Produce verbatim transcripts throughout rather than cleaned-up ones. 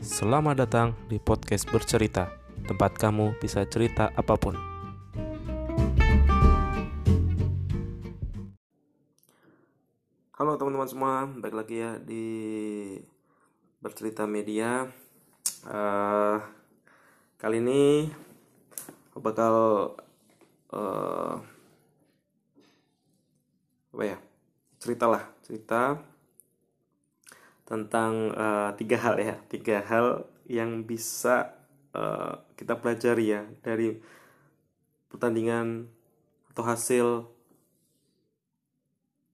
Selamat datang di podcast Bercerita, tempat kamu bisa cerita apapun. Halo teman-teman semua, balik lagi ya di Bercerita Media. uh, Kali ini aku bakal uh, Apa ya Ceritalah Cerita tentang uh, tiga hal ya tiga hal yang bisa uh, kita pelajari ya dari pertandingan atau hasil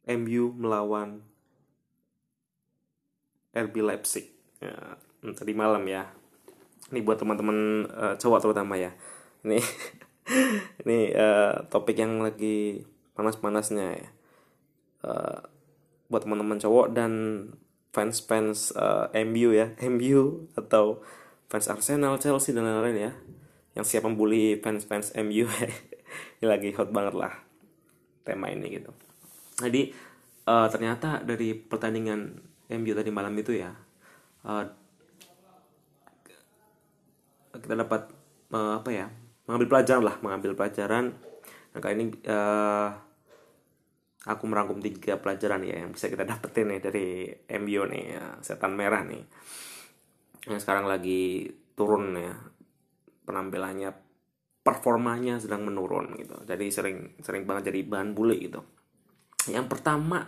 M U melawan R B Leipzig ya, tadi malam ya. Ini buat teman-teman uh, cowok terutama ya, ini ini uh, topik yang lagi panas-panasnya ya, uh, buat teman-teman cowok dan fans-fans uh, M U ya, M U atau fans Arsenal, Chelsea dan lain-lain ya, yang siap membuli fans-fans M U. Ini lagi hot banget lah tema ini gitu. Jadi uh, ternyata dari pertandingan M U tadi malam itu ya, uh, kita dapat uh, apa ya, mengambil pelajaran lah, mengambil pelajaran. Nah, kali ini uh, aku merangkum tiga pelajaran ya yang bisa kita dapetin nih dari M U nih ya, setan merah nih yang sekarang lagi turun ya, penampilannya, performanya sedang menurun gitu. Jadi sering sering banget jadi bahan bully gitu. Yang pertama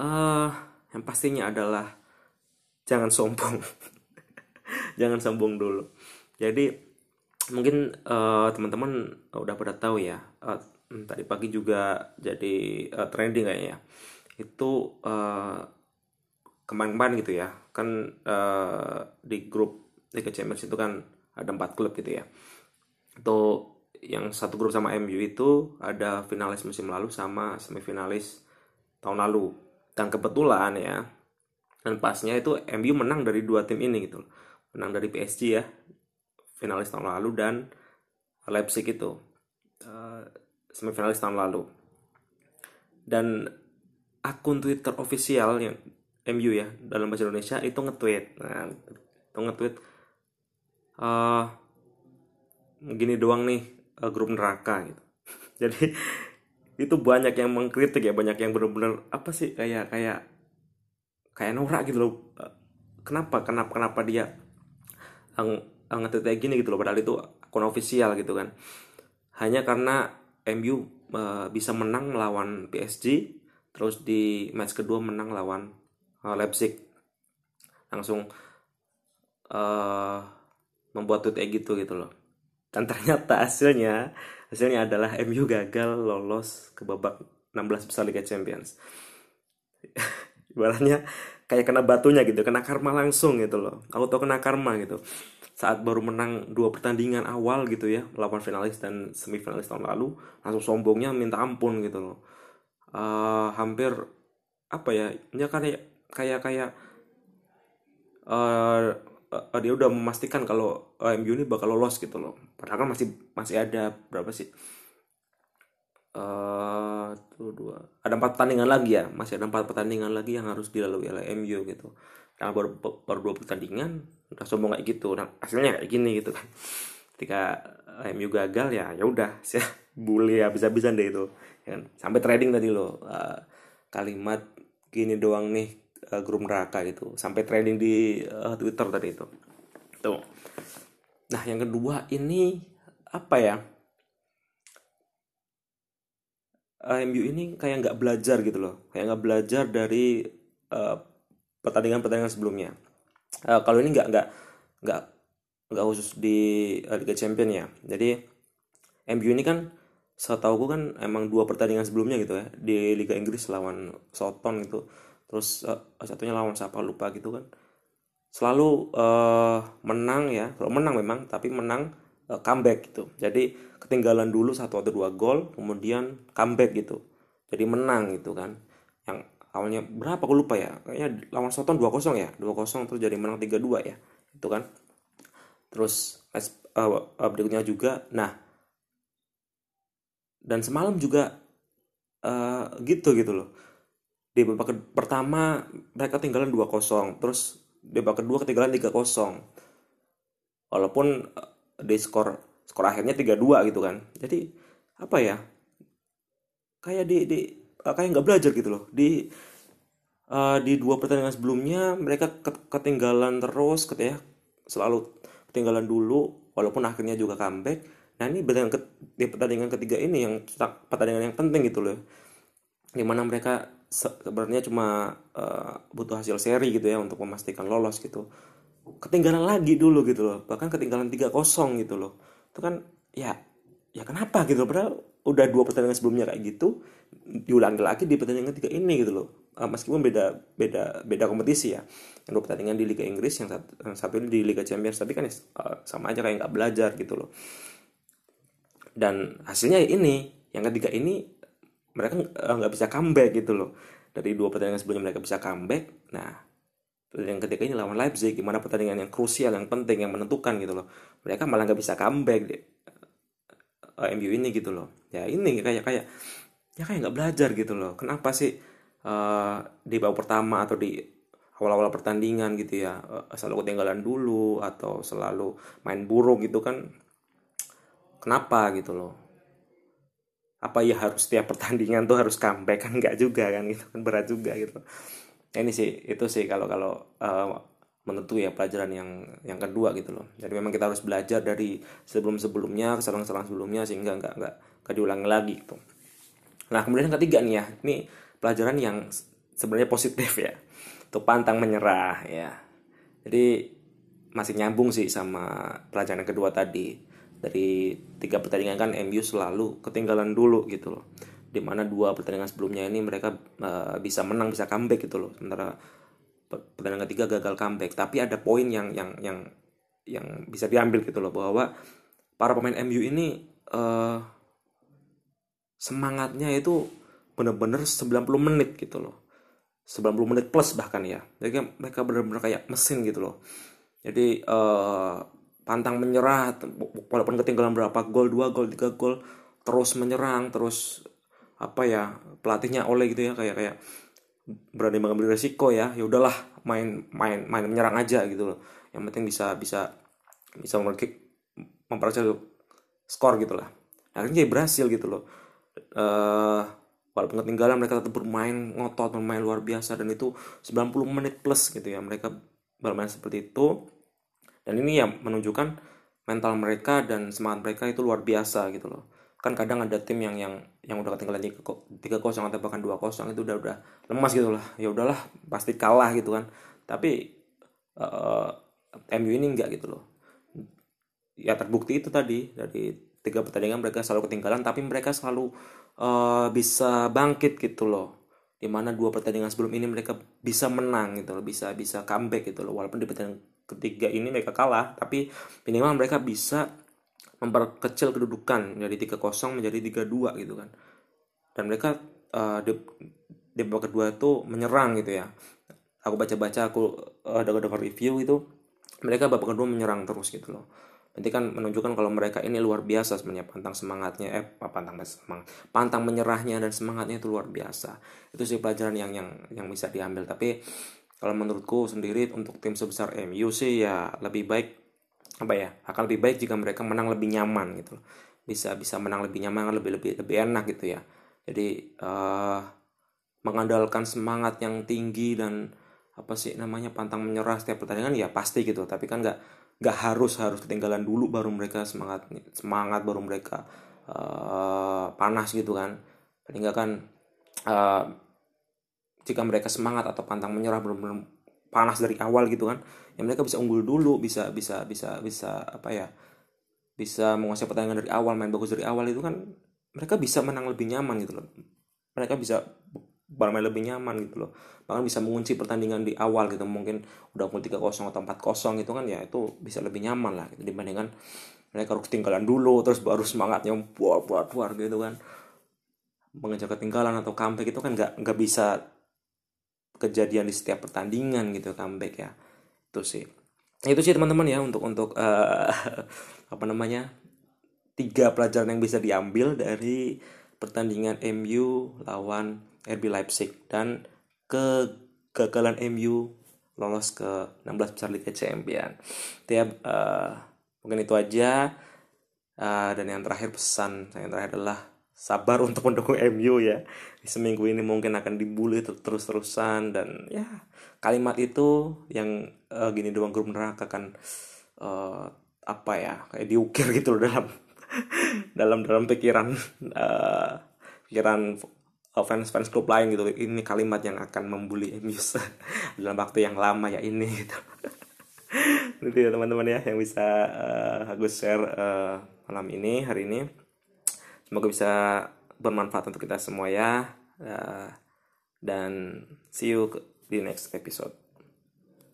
uh, yang pastinya adalah jangan sombong. Jangan sombong dulu. Jadi mungkin uh, teman-teman udah pada tahu ya, uh, tadi pagi juga jadi uh, trending kayaknya itu uh, kemarin-kemarin gitu ya kan, uh, di grup Liga Champions itu kan ada empat klub gitu ya, itu yang satu grup sama M U itu ada finalis musim lalu sama semifinalis tahun lalu, dan kebetulan ya dan pasnya itu M U menang dari dua tim ini gitu, menang dari P S G ya finalis tahun lalu dan Leipzig itu uh, semifinalis tahun lalu. Dan akun Twitter official yang M U ya dalam bahasa Indonesia itu nge-tweet, nah, itu nge-tweet uh, gini doang nih, uh, grup neraka gitu. Jadi itu banyak yang mengkritik ya, banyak yang benar-benar apa sih kayak kayak kayak norak gitu loh. Uh, kenapa kenapa kenapa dia ng- nge-tweet kayak gini gitu loh, padahal itu akun official gitu kan. Hanya karena M U uh, bisa menang melawan P S G, terus di match kedua menang lawan uh, Leipzig, langsung uh, membuat tweet kayak gitu gitu loh. Dan ternyata hasilnya hasilnya adalah M U gagal lolos ke babak enam belas besar Liga Champions. Ibaratnya kayak kena batunya gitu, kena karma langsung gitu loh. Auto kena karma gitu. Saat baru menang dua pertandingan awal gitu ya, melawan finalis dan semifinalis tahun lalu, langsung sombongnya minta ampun gitu loh. Uh, hampir apa ya, ya kayak kayak kayak uh, uh, dia udah memastikan kalau uh, M U ini bakal lolos gitu loh. Padahal kan masih masih ada berapa sih? Uh, tuh dua. Ada empat pertandingan lagi ya, masih ada empat pertandingan lagi yang harus dilalui oleh M U gitu. Nah, baru baru dua pertandingan udah sombong kayak gitu, nah, hasilnya kayak gini gitu kan. Ketika M U gagal ya, ya udah, saya bully habis-habisan deh itu. Ya, sampai trading tadi loh, uh, kalimat gini doang nih, uh, grup neraka gitu. Sampai trading di uh, Twitter tadi itu. Tuh. Nah, yang kedua ini apa ya? Uh, M U ini kayak nggak belajar gitu loh, kayak nggak belajar dari uh, pertandingan-pertandingan sebelumnya. Uh, kalau ini nggak nggak nggak nggak khusus di uh, Liga Champions ya. Jadi M U ini kan, setahu gue kan emang dua pertandingan sebelumnya gitu ya, di Liga Inggris lawan Southampton gitu, terus uh, satunya lawan siapa lupa gitu kan. Selalu uh, menang ya, kalau menang memang, tapi menang uh, comeback gitu. Jadi ketinggalan dulu satu atau dua gol, kemudian comeback gitu. Jadi menang gitu kan. Yang awalnya berapa aku lupa ya, kayaknya lawan Southampton dua kosong ya, dua kosong terus jadi menang tiga dua ya, itu kan. Terus uh, berikutnya juga, nah dan semalam juga uh, gitu gitu loh. Di babak pertama mereka tinggalan dua kosong, terus babak kedua ketinggalan tiga kosong. Walaupun di skor skor akhirnya tiga dua gitu kan. Jadi apa ya? Kayak di, di kayak enggak belajar gitu loh. Di uh, di dua pertandingan sebelumnya mereka ketinggalan terus gitu ya. Selalu ketinggalan dulu walaupun akhirnya juga comeback. Nah, ini di pertandingan ketiga ini yang pertandingan yang penting gitu loh. Dimana mereka sebenarnya cuma uh, butuh hasil seri gitu ya untuk memastikan lolos gitu. Ketinggalan lagi dulu gitu loh. Bahkan ketinggalan tiga kosong gitu loh. Itu kan ya ya kenapa gitu loh. Padahal udah dua pertandingan sebelumnya kayak gitu, diulangi lagi di pertandingan ketiga ini gitu loh. Uh, meskipun beda beda beda kompetisi ya. Yang dua pertandingan di Liga Inggris, yang satu, yang satu di Liga Champions, tapi kan ya, uh, sama aja kayak enggak belajar gitu loh. Dan hasilnya ini, yang ketiga ini mereka nggak bisa comeback gitu loh. Dari dua pertandingan sebelumnya mereka bisa comeback. Nah, pertandingan ketiga ini lawan Leipzig, gimana pertandingan yang krusial, yang penting, yang menentukan gitu loh. Mereka malah nggak bisa comeback deh. Uh, M U ini gitu loh. Ya ini kayak kayak ya kayak nggak belajar gitu loh. Kenapa sih uh, di babak pertama atau di awal-awal pertandingan gitu ya uh, selalu ketinggalan dulu atau selalu main buruk gitu kan? Kenapa gitu loh? Apa ya harus setiap pertandingan tuh harus comeback kan? Enggak juga kan gitu kan, berat juga gitu. Nah, ini sih itu sih kalau kalau uh, menentu ya pelajaran yang yang kedua gitu loh. Jadi memang kita harus belajar dari sebelum-sebelumnya, kesalahan-kesalahan sebelumnya sehingga enggak enggak enggak diulangi lagi gitu. Nah, kemudian yang ketiga nih ya. Ini pelajaran yang sebenarnya positif ya. Itu pantang menyerah ya. Jadi masih nyambung sih sama pelajaran yang kedua tadi. Dari tiga pertandingan kan M U selalu ketinggalan dulu gitu loh. Dimana dua pertandingan sebelumnya ini mereka uh, bisa menang, bisa comeback gitu loh. Sementara pertandingan ketiga gagal comeback. Tapi ada poin yang yang yang yang bisa diambil gitu loh, bahwa para pemain M U ini uh, semangatnya itu benar-benar sembilan puluh menit gitu loh. sembilan puluh menit plus bahkan ya. Jadi mereka benar-benar kayak mesin gitu loh. Jadi uh, pantang menyerah, walaupun ketinggalan berapa gol, dua gol, tiga gol, terus menyerang, terus apa ya, pelatihnya Ole gitu ya, kayak kayak berani mengambil resiko ya. Ya udahlah, main main main menyerang aja gitu loh. Yang penting bisa bisa bisa memperbaiki memperbaiki skor gitu lah. Akhirnya berhasil gitu loh. Uh, walaupun ketinggalan mereka tetap bermain ngotot, bermain luar biasa, dan itu sembilan puluh menit plus gitu ya. Mereka bermain seperti itu. Dan ini ya menunjukkan mental mereka dan semangat mereka itu luar biasa gitu loh. Kan kadang ada tim yang yang yang udah ketinggalan tiga kosong atau bahkan dua kosong itu udah udah lemas gitu lah. Ya udahlah, pasti kalah gitu kan. Tapi uh, M U ini enggak gitu loh. Ya terbukti itu tadi, dari tiga pertandingan mereka selalu ketinggalan tapi mereka selalu uh, bisa bangkit gitu loh. Di mana dua pertandingan sebelum ini mereka bisa menang gitu loh, bisa bisa comeback gitu loh. Walaupun di pertandingan ketiga ini mereka kalah, tapi minimal mereka bisa memperkecil kedudukan dari tiga kosong menjadi tiga dua gitu kan. Dan mereka uh, di, di babak kedua itu menyerang gitu ya. Aku baca-baca, aku uh, dengar-dengar review itu, mereka babak kedua menyerang terus gitu loh. Berarti kan menunjukkan kalau mereka ini luar biasa sebenarnya, pantang semangatnya, eh pantang semangat, pantang menyerahnya dan semangatnya itu luar biasa. Itu sih pelajaran yang yang yang bisa diambil. Tapi kalau menurutku sendiri untuk tim sebesar M U sih ya lebih baik apa ya, akan lebih baik jika mereka menang lebih nyaman gitu loh. Bisa bisa menang lebih nyaman, lebih lebih lebih enak gitu ya. Jadi uh, mengandalkan semangat yang tinggi dan apa sih namanya, pantang menyerah setiap pertandingan ya pasti gitu. Tapi kan nggak Gak harus harus ketinggalan dulu baru mereka semangat semangat baru mereka uh, panas gitu kan. Paling nggak kan uh, jika mereka semangat atau pantang menyerah belum panas dari awal gitu kan, ya mereka bisa unggul dulu, bisa bisa bisa bisa apa ya, bisa menguasai pertandingan dari awal, main bagus dari awal itu kan, mereka bisa menang lebih nyaman gitu loh. Mereka bisa bermain lebih nyaman gitu loh. Bahkan bisa mengunci pertandingan di awal gitu. Mungkin udah unggul tiga kosong atau empat kosong gitu kan, ya itu bisa lebih nyaman lah gitu, dibandingkan mereka harus ketinggalan dulu terus baru semangatnya buar-buar gitu kan. Mengejar ketinggalan atau comeback itu kan enggak enggak bisa kejadian di setiap pertandingan gitu comeback ya. Itu sih. Itu sih teman-teman ya untuk untuk uh, apa namanya? tiga pelajaran yang bisa diambil dari pertandingan M U lawan R B Leipzig dan kegagalan M U lolos ke enam belas besar Liga Champions. Tiap uh, mungkin itu aja. Uh, dan yang terakhir pesan yang terakhir adalah sabar untuk mendukung M U ya. Di seminggu ini mungkin akan dibully terus-terusan, dan ya kalimat itu yang uh, gini doang grup neraka kan uh, apa ya kayak diukir gitu loh dalam dalam dalam pikiran uh, pikiran fans-fans klub lain gitu. Ini kalimat yang akan membuli M U dalam waktu yang lama ya ini gitu. Itu teman-teman ya yang bisa uh, aku share uh, malam ini hari ini, semoga bisa bermanfaat untuk kita semua ya, uh, dan see you di next episode.